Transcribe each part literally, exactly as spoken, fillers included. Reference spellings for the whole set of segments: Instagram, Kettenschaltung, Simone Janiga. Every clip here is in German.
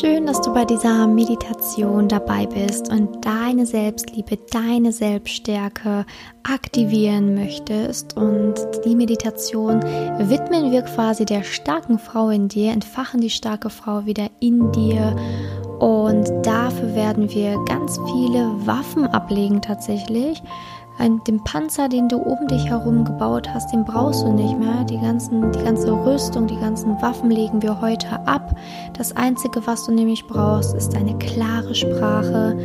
Schön, dass du bei dieser Meditation dabei bist und deine Selbstliebe, deine Selbststärke aktivieren möchtest. Und die Meditation widmen wir quasi der starken Frau in dir, entfachen die starke Frau wieder in dir. Und dafür werden wir ganz viele Waffen ablegen tatsächlich. Den Panzer, den du um dich herum gebaut hast, den brauchst du nicht mehr. Die ganzen, die ganze Rüstung, die ganzen Waffen legen wir heute ab. Das Einzige, was du nämlich brauchst, ist eine klare Sprache.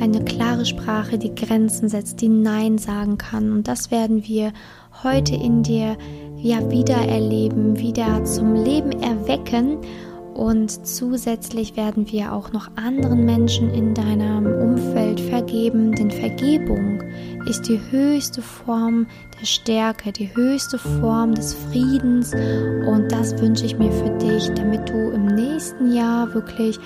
Eine klare Sprache, die Grenzen setzt, die Nein sagen kann. Und das werden wir heute in dir ja wieder erleben, wieder zum Leben erwecken. Und zusätzlich werden wir auch noch anderen Menschen in deinem Umfeld vergeben, denn Vergebung ist die höchste Form der Stärke, die höchste Form des Friedens, und das wünsche ich mir für dich, damit du im nächsten Jahr wirklich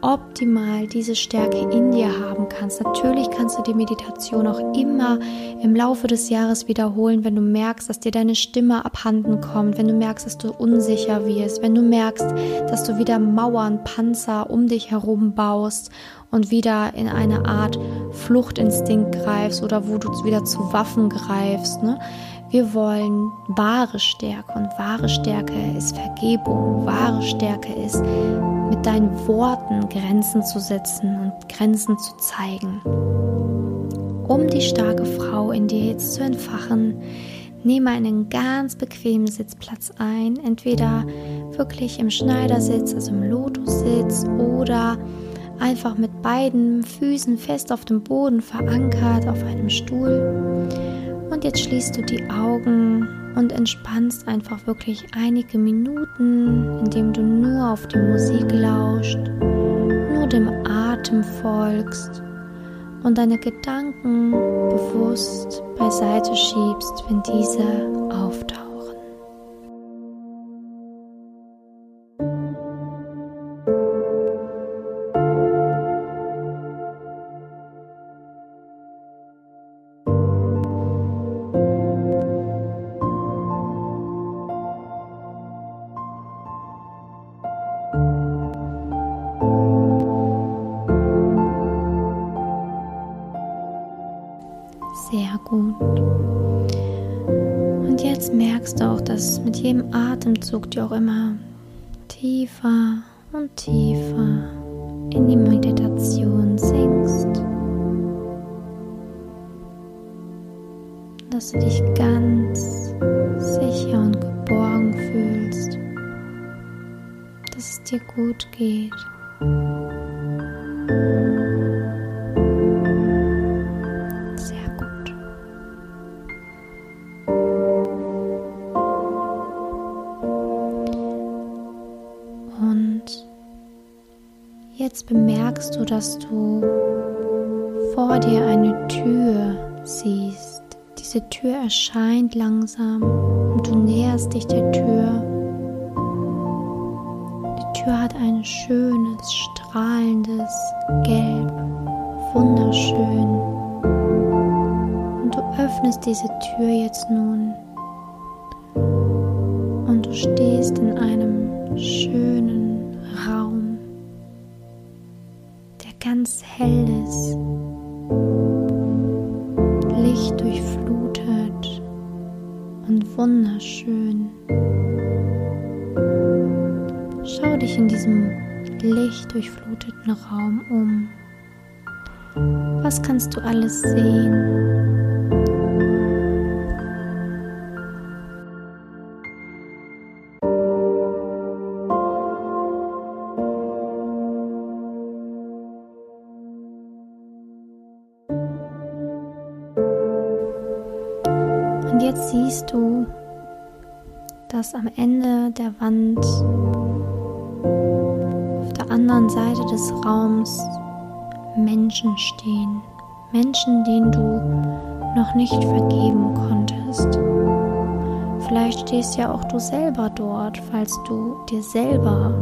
optimal diese Stärke in dir haben kannst. Natürlich kannst du die Meditation auch immer im Laufe des Jahres wiederholen, wenn du merkst, dass dir deine Stimme abhanden kommt, wenn du merkst, dass du unsicher wirst, wenn du merkst, dass du wieder Mauern, Panzer um dich herum baust und wieder in eine Art Fluchtinstinkt greifst oder wo du wieder zu Waffen greifst, ne? Wir wollen wahre Stärke, und wahre Stärke ist Vergebung, wahre Stärke ist, mit deinen Worten Grenzen zu setzen und Grenzen zu zeigen. Um die starke Frau in dir jetzt zu entfachen, nehme einen ganz bequemen Sitzplatz ein, entweder wirklich im Schneidersitz, also im Lotussitz, oder einfach mit beiden Füßen fest auf dem Boden verankert auf einem Stuhl. Und jetzt schließt du die Augen und entspannst einfach wirklich einige Minuten, indem du nur auf die Musik lauscht, nur dem Atem folgst und deine Gedanken bewusst beiseite schiebst, wenn diese auftauchen. Sehr gut. Und jetzt merkst du auch, dass mit jedem Atemzug du auch immer tiefer und tiefer in die Meditation sinkst. Dass du dich ganz sicher und geborgen fühlst. Dass es dir gut geht. Jetzt bemerkst du, dass du vor dir eine Tür siehst. Diese Tür erscheint langsam und du näherst dich der Tür. Die Tür hat ein schönes, strahlendes Gelb, wunderschön. Und du öffnest diese Tür jetzt nun und du stehst in einem schönen Raum, ganz helles Licht durchflutet und wunderschön. Schau dich in diesem lichtdurchfluteten Raum um. Was kannst du alles sehen? Und jetzt siehst du, dass am Ende der Wand, auf der anderen Seite des Raums, Menschen stehen. Menschen, denen du noch nicht vergeben konntest. Vielleicht stehst ja auch du selber dort, falls du dir selber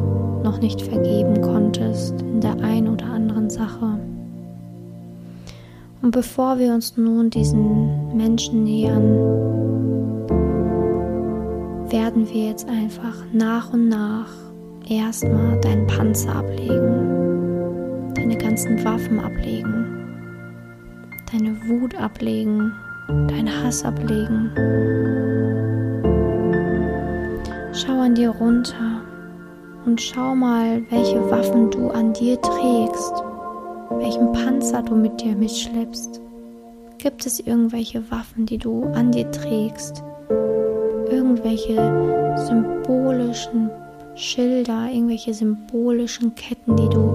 noch nicht vergeben konntest in der einen oder anderen Sache. Und bevor wir uns nun diesen Menschen nähern, werden wir jetzt einfach nach und nach erstmal deinen Panzer ablegen, deine ganzen Waffen ablegen, deine Wut ablegen, deinen Hass ablegen. Schau an dir runter und schau mal, welche Waffen du an dir trägst, welchen Panzer du mit dir mitschleppst. Gibt es irgendwelche Waffen, die du an dir trägst? Irgendwelche symbolischen Schilder, irgendwelche symbolischen Ketten, die du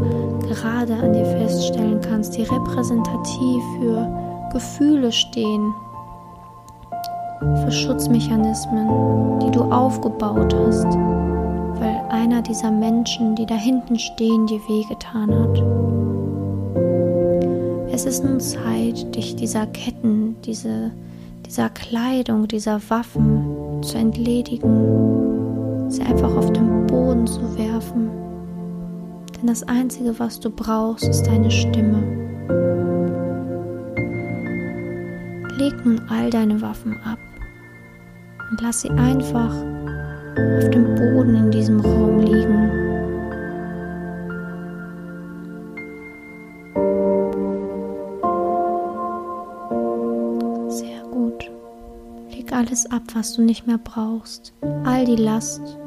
gerade an dir feststellen kannst, die repräsentativ für Gefühle stehen, für Schutzmechanismen, die du aufgebaut hast, weil einer dieser Menschen, die da hinten stehen, dir wehgetan hat. Es ist nun Zeit, dich dieser Ketten, diese, dieser Kleidung, dieser Waffen zu entledigen, sie einfach auf den Boden zu werfen. Denn das Einzige, was du brauchst, ist deine Stimme. Leg nun all deine Waffen ab und lass sie einfach auf dem Boden in diesem Raum liegen. Alles ab, was du nicht mehr brauchst, all die Last,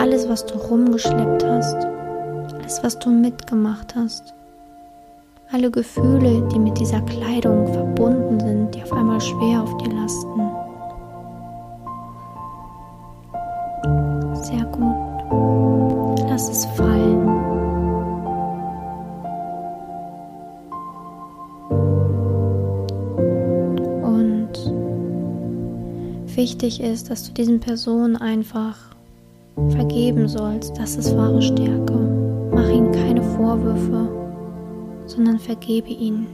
alles, was du rumgeschleppt hast, alles, was du mitgemacht hast, alle Gefühle, die mit dieser Kleidung verbunden sind, die auf einmal schwer auf dir lasten. Sehr gut, lass es fallen. Wichtig ist, dass du diesen Personen einfach vergeben sollst. Das ist wahre Stärke. Mach ihnen keine Vorwürfe, sondern vergebe ihnen.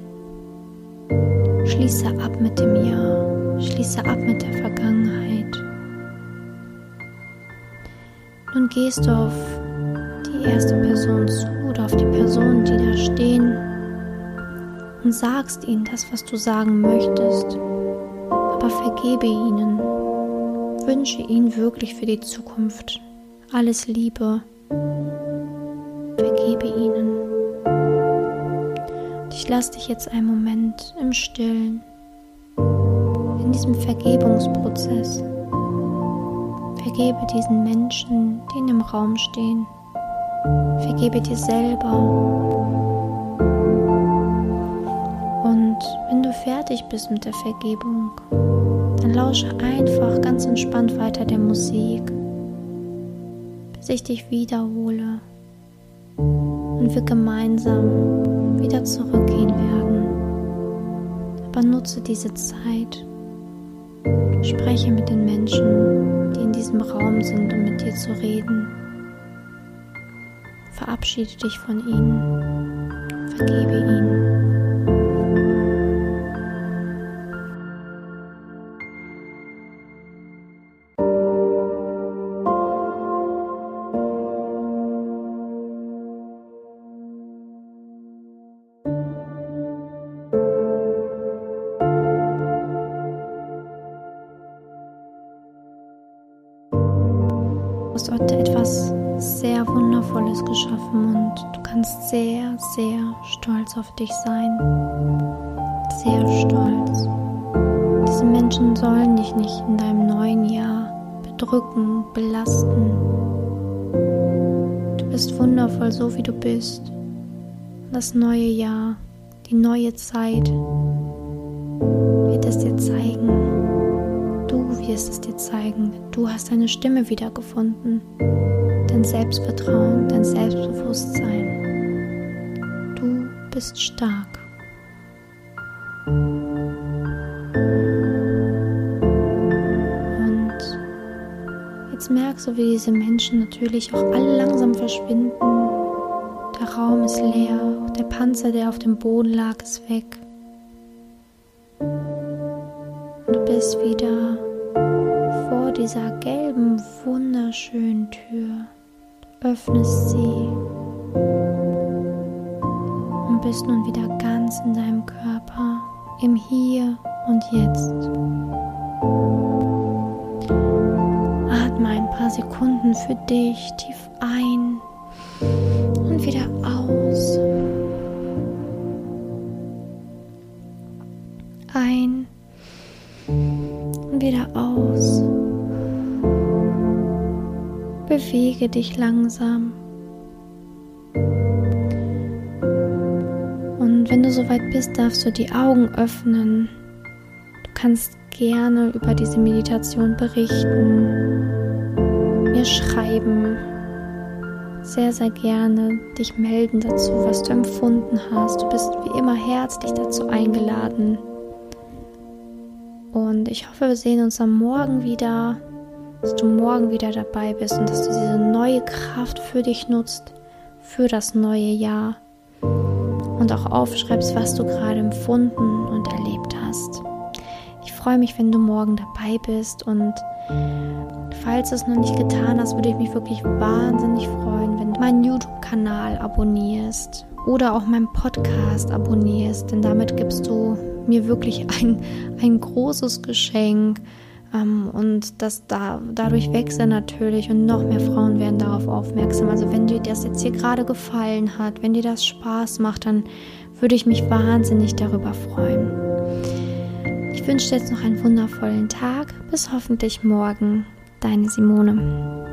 Schließe ab mit dem Ja. Schließe ab mit der Vergangenheit. Nun gehst du auf die erste Person zu oder auf die Personen, die da stehen, und sagst ihnen das, was du sagen möchtest. Aber vergebe ihnen. Wünsche ihnen wirklich für die Zukunft alles Liebe. Vergebe ihnen. Und ich lasse dich jetzt einen Moment im Stillen, in diesem Vergebungsprozess. Vergebe diesen Menschen, die in dem Raum stehen. Vergebe dir selber. Und wenn du fertig bist mit der Vergebung, dann lausche einfach ganz entspannt weiter der Musik, bis ich dich wiederhole und wir gemeinsam wieder zurückgehen werden. Aber nutze diese Zeit, spreche mit den Menschen, die in diesem Raum sind, um mit dir zu reden. Verabschiede dich von ihnen, vergebe ihnen. Du hast heute etwas sehr Wundervolles geschaffen und du kannst sehr, sehr stolz auf dich sein. Sehr stolz. Diese Menschen sollen dich nicht in deinem neuen Jahr bedrücken, belasten. Du bist wundervoll, so wie du bist. Das neue Jahr, die neue Zeit wird es dir zeigen. Du wirst es dir zeigen. Du hast deine Stimme wiedergefunden, dein Selbstvertrauen, dein Selbstbewusstsein. Du bist stark. Und jetzt merkst du, wie diese Menschen natürlich auch alle langsam verschwinden. Der Raum ist leer, auch der Panzer, der auf dem Boden lag, ist weg. Du bist wieder vor dieser gelben, wunderschönen Tür. Du öffnest sie und bist nun wieder ganz in deinem Körper, im Hier und Jetzt. Atme ein paar Sekunden für dich tief ein wieder aus. Ein und wieder aus. Bewege dich langsam. Und wenn du soweit bist, darfst du die Augen öffnen. Du kannst gerne über diese Meditation berichten, mir schreiben, sehr, sehr gerne dich melden dazu, was du empfunden hast. Du bist wie immer herzlich dazu eingeladen. Und ich hoffe, wir sehen uns am Morgen wieder, dass du morgen wieder dabei bist und dass du diese neue Kraft für dich nutzt, für das neue Jahr. Und auch aufschreibst, was du gerade empfunden und erlebt hast. Ich freue mich, wenn du morgen dabei bist, und falls du es noch nicht getan hast, würde ich mich wirklich wahnsinnig freuen, wenn du meinen YouTube-Kanal abonnierst oder auch meinen Podcast abonnierst, denn damit gibst du mir wirklich ein, ein großes Geschenk, ähm, und das da, dadurch wächst er natürlich und noch mehr Frauen werden darauf aufmerksam. Also wenn dir das jetzt hier gerade gefallen hat, wenn dir das Spaß macht, dann würde ich mich wahnsinnig darüber freuen. Ich wünsche dir jetzt noch einen wundervollen Tag. Bis hoffentlich morgen. Deine Simone.